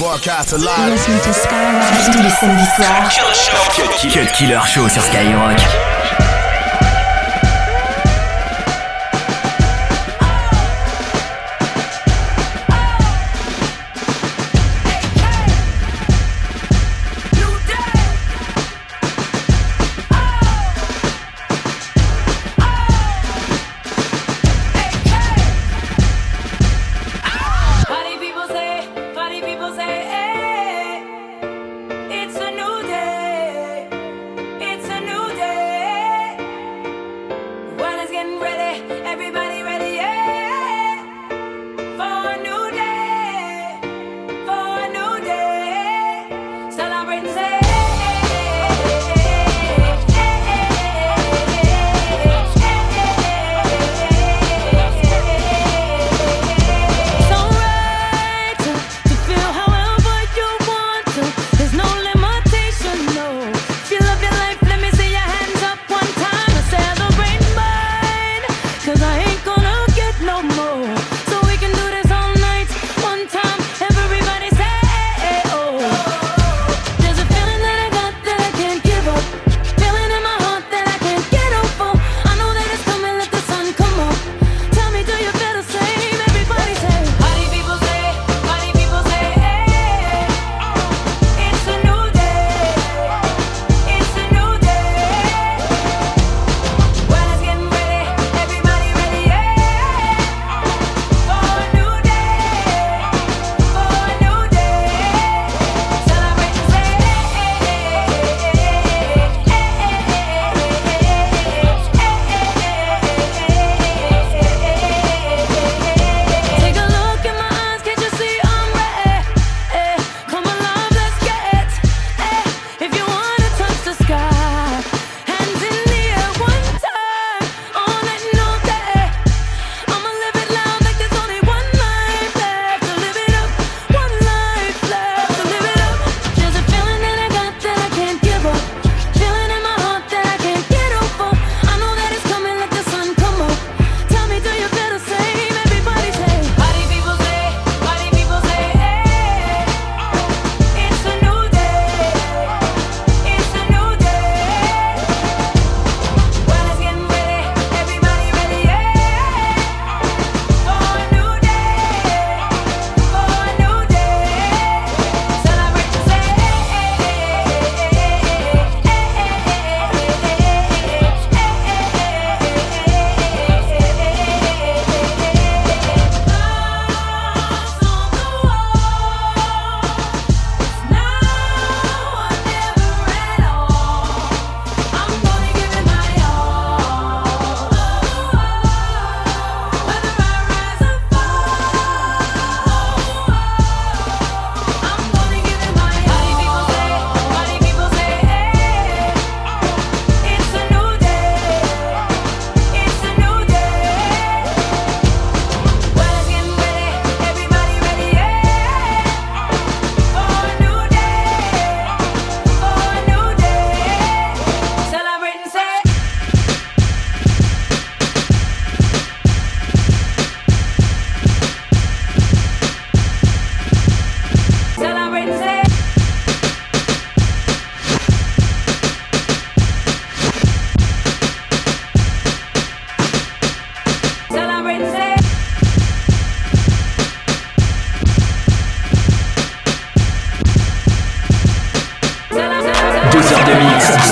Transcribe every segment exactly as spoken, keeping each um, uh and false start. Broadcast alive. Listen to Skyrock tous les samedis soirs. Cut Killer Show sur Skyrock.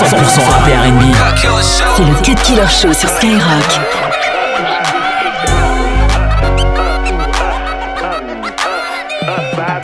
cent pour cent rap et R and B. C'est le Cut Killer Show sur Skyrock. Bye.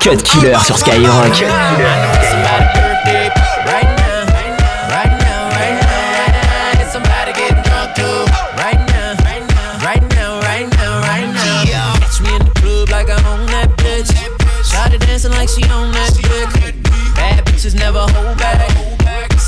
Cut Killer sur Skyrock.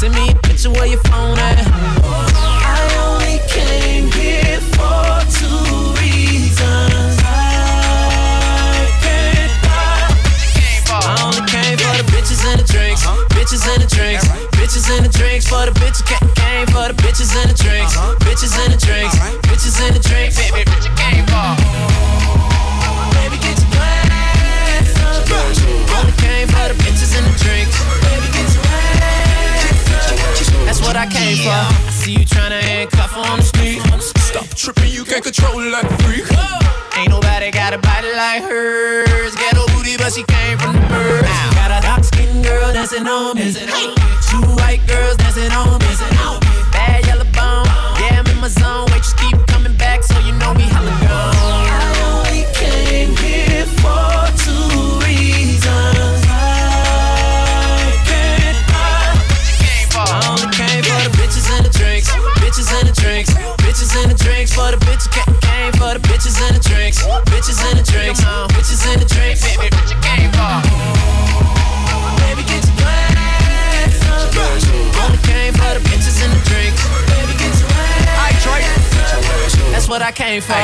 Send me a picture where your phone at. I only came here for two reasons. I can't buy. I only came for the bitches and the drinks, uh-huh. bitches and the drinks, yeah, right. bitches and the drinks for the bitches. Came for the bitches and the drinks, uh-huh. bitches and the drinks, right. bitches and the drinks. Baby, bitches came for. Baby, get your glass up. I only came for the bitches and the drinks. Baby, get your glass. That's what I came for. I see you tryna handcuff on the street. Stop tripping, you can't control it like a freak. Ain't nobody got a body like hers. Ghetto booty, but she came from the birds. Got a dark skin girl dancing on me. Two white girls dancing on me. Bad yellow bone, yeah, I'm in my zone. Wait, just keep coming back, so you know we holla gone. I only came here for two reasons. Bitches and the drinks, bitches and the drinks for the bitch came for the bitches and the drinks, bitches and the drinks, bitches and the drinks, baby, bitch came for. Baby, get your glass up. Only came for the bitches and the drinks. Baby, get your glass up. That's what I came for.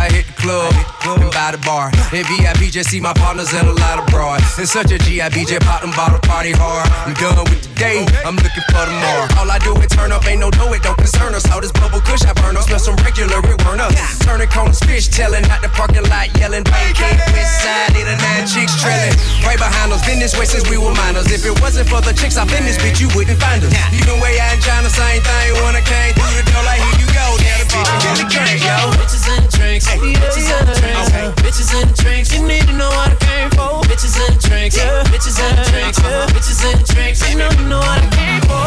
I hit the club and by the bar. In V I P, just see my partners and a lot of broads. It's such a G I B, just pop them bottle, party hard. I'm done with the day, I'm looking for tomorrow. All I do is turn up, ain't no do it, don't concern us. All this bubble kush, I burn up, smell some regular, it weren't us. Turning cones, fish telling, out the parking lot yelling. Bank ain't west side, eight or nine chicks trailing. Right behind us, been this way since we were minors. If it wasn't for the chicks, I've been this bitch, you wouldn't find us. Even way out in China, same thing, when I came through the door, like here you go, now the bitch is in the game, yo. Bitches and the drinks, bitches and the drinks. Okay. Bitches and the drinks, you need to know what I came for. Bitches and the drinks, yeah. bitches and the drinks, yeah. bitches and the drinks, you know you know what I came for.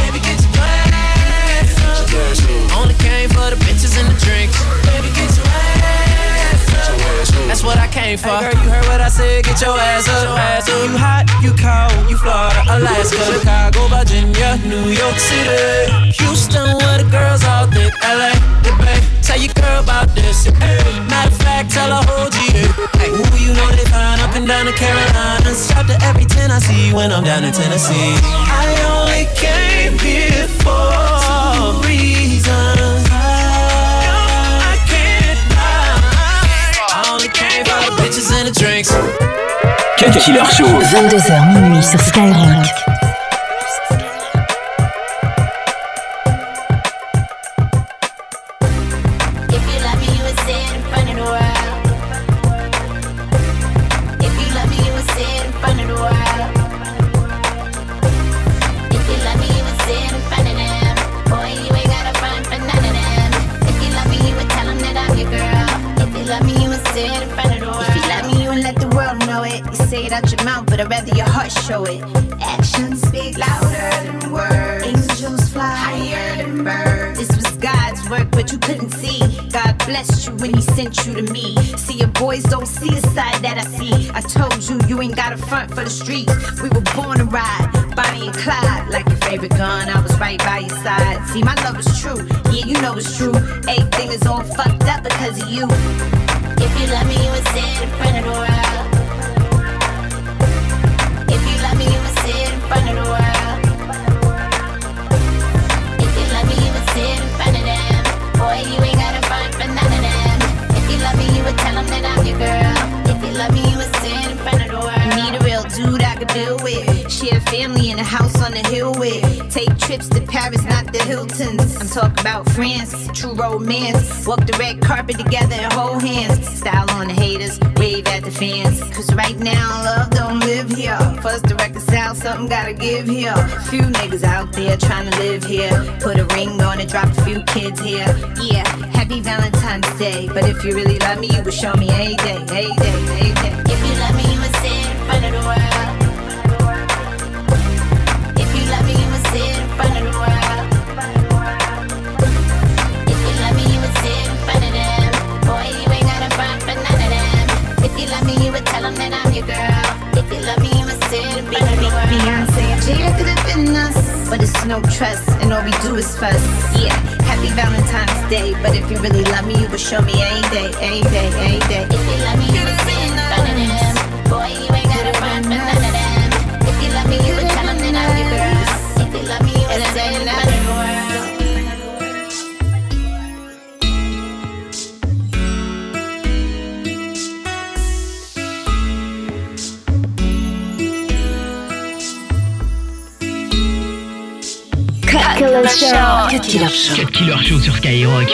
Baby, get your glass up. Only came for the bitches and the drinks. Baby, get your ass up. That's what I came for. Hey girl, you heard what I said? Get your ass up. You hot, you cold, you Florida, Alaska, Chicago, Virginia, New York City, Houston, where the girls all think L A, the Bay. Tell your girl about this. Hey. Matter of fact, tell her whole G A. Hey. Ooh, you know they fine up and down the Carolinas. Shop to every ten I see when I'm down in Tennessee. I only came here for two reasons. I, I can't lie. I only came for the bitches and the drinks. Cut Killer Show. vingt-deux heures minuit sur Skyrock. Show it. Actions speak louder than words. Angels fly higher than birds. This was God's work, but you couldn't see. God blessed you when he sent you to me. See, your boys don't see the side that I see. I told you, you ain't got a front for the streets. We were born to ride, Bonnie and Clyde. Like your favorite gun, I was right by your side. See, my love is true, yeah, you know it's true. Everything is all fucked up because of you. If you love me, you would sit in front of the world. If you love me, you would sit in front of the world. If you love me, you would sit in front of them. Boy, you ain't got a front for none of them. If you love me, you would tell them that I'm your girl. If you love me, you would sit in front of the world. Need a real dude I could deal with. Share family in a house on the hill with. Take trips to Paris, not the Hiltons. I'm talking about France, true romance. Walk the red carpet together and hold hands. Style on the haters, wave at the fans. Cause right now, love don't live here. For us to reconcile, something gotta give here. Few niggas out there trying to live here. Put a ring on it, drop a few kids here. Yeah, happy Valentine's Day. But if you really love me, you would show me any day, any day, any day. If you love me, you would sit in front of the world. If you love me, you would sit in front of the world. If you love me, you would sit in front of them. Boy, you ain't got a front for none of them. I'm saying she looking up in us, but it's no trust, and all we do is fuss. Yeah, happy Valentine's Day, but if you really love me, you would show me any day, any day, any day. If you love me, you would say none of them. Boy, you ain't gotta run for none of them. If you love me, you would tell them that I'm your girl. If you love me, you would say another world. Cut Killer Show. Cut Killer Show. Cut Killer Show sur Skyrock.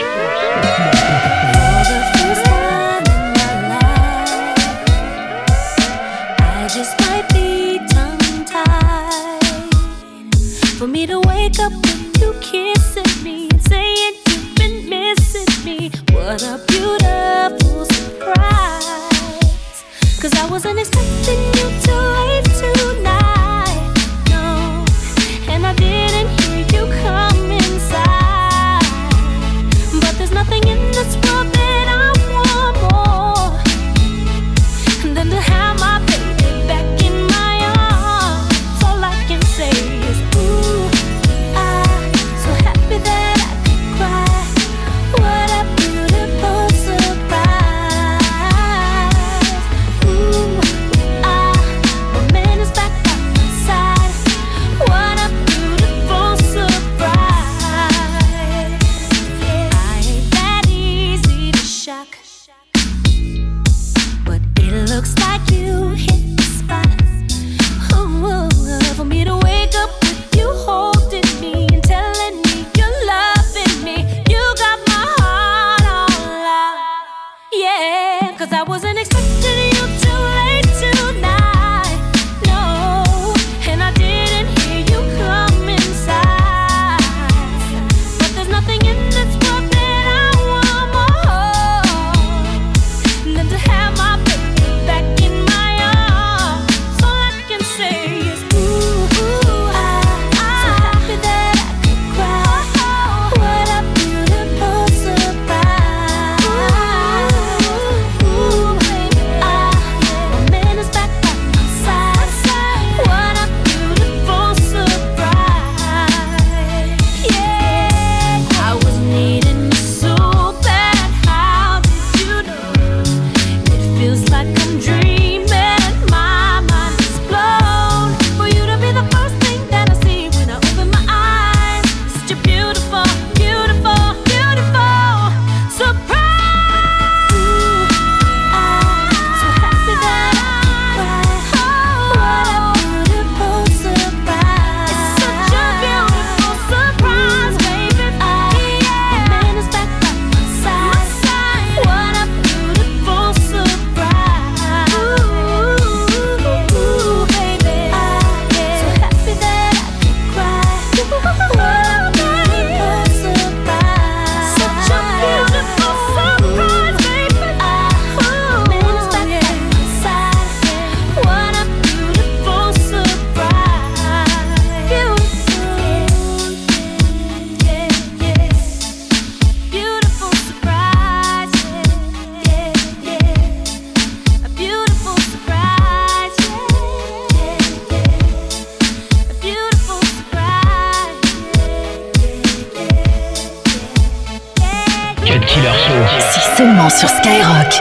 Sur Skyrock.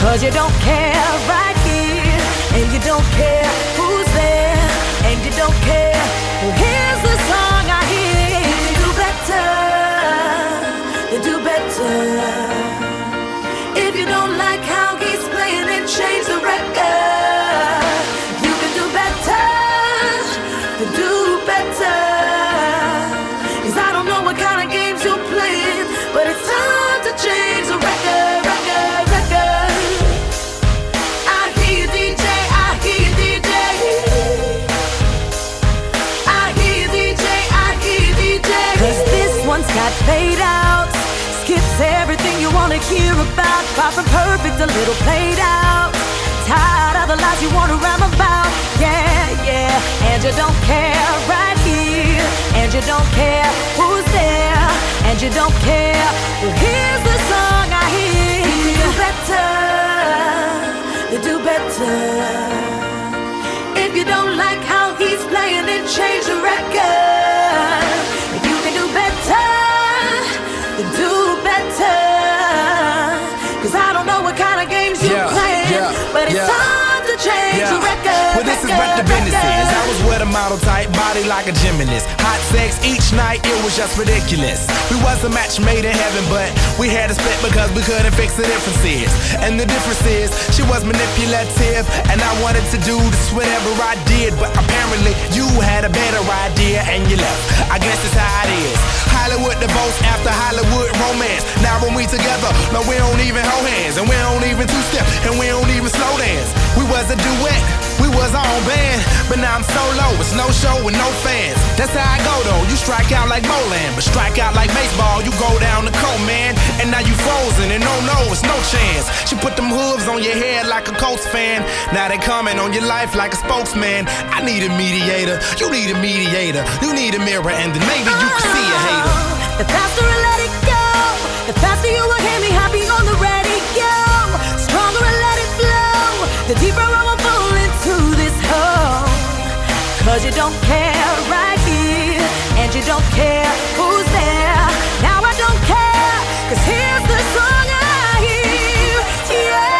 Cause you don't care right here, and you don't care who's there, and you don't care who hears the song I hear. You can do better, you do better. If you don't like how he's playing, then change the record. You can do better, you do better. Cause I don't know what kind of games you're playing, but it's time to change. fade out. Skips everything you wanna hear about. Far from perfect, a little played out. Tired of the lies you wanna rhyme about. Yeah, yeah. And you don't care right here. And you don't care who's there. And you don't care. Well, here's the song I hear. They do better. They do better. If you don't like how he's playing, then change the record. If you can do better, then do better. Cause I don't know what kind of games you yeah, playing, yeah, but it's yeah. time to change yeah. the record. Well, this record, is what the business record. Is. I was with a model type, body like a gymnast. Hot sex each night, it was just ridiculous. We was a match made in heaven, but we had to split because we couldn't fix the differences. And the difference is, she was manipulative, and I wanted to do this whatever I did, but apparently you had a better idea and you left. I guess that's how it is. Hollywood divorce after Hollywood romance. Now when we together, no, we don't even hold hands, and we don't even two-step, and we don't even slow dance. We was a duet, we was our own band, but now I'm solo, it's no show with no fans. That's how I go though, you strike out like Moland, but strike out like baseball, you go down the coat, man. And now you frozen, and no, no, it's no chance. She put them hooves on your head like a Colts fan. Now they coming on your life like a spokesman. I need a mediator, you need a mediator. You need a mirror, and then maybe you can see a hater. The faster I let it go, the faster you will hear me happy on the radio. Stronger I let it flow, the deeper I will fall into this hole. Cause you don't care right here, and you don't care who's there. Now I don't care, cause here's the song I hear. Yeah.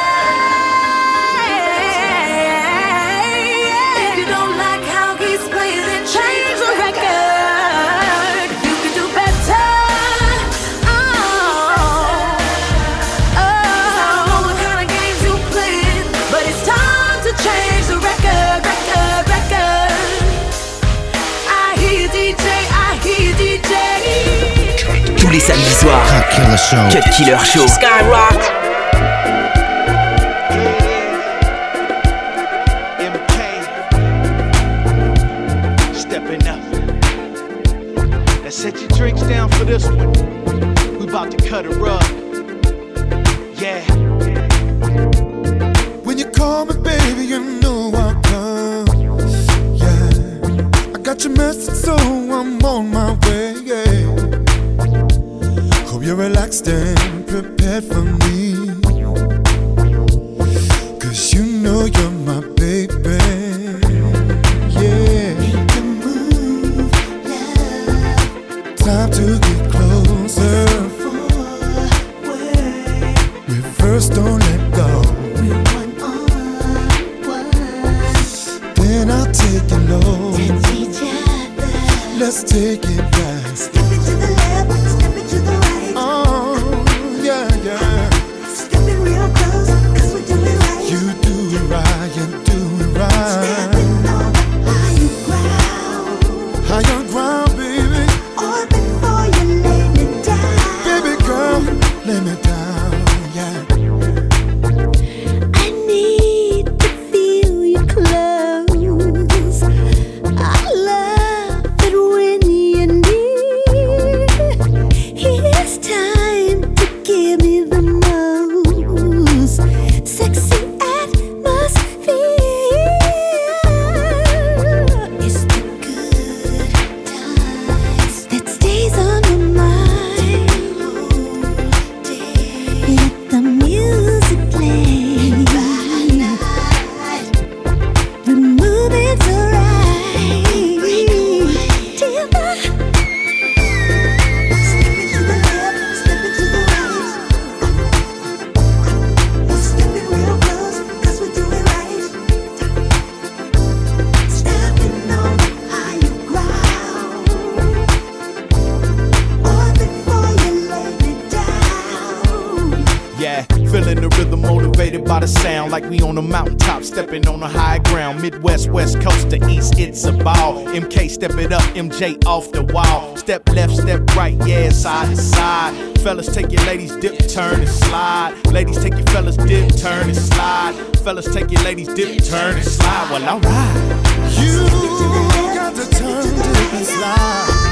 Tous les samedis soirs, Cut Killer Show, Skyrock. M K, stepping up. Now set your drinks down for this one. We about to cut a rug. Yeah. When you call me, baby, you know I come. Yeah. I got your message, so I'm on my way. Yeah. You're relaxed and prepared for me, cause you know you're my baby. Yeah. You can move now. Time to get closer. Forward. We first don't let go. We went onward. Then I'll take it low. Let's take it back. Step it to the left. Step it to the right. Stepping on the high ground, Midwest, West Coast to East, it's a ball. M K, step it up, M J off the wall. Step left, step right, yeah, side to side. Fellas, take your ladies, dip, turn, and slide. Ladies, take your fellas, dip, turn, and slide. Fellas, take your ladies, dip, turn, and slide. Well, I'm right. You got to turn, dip, and slide.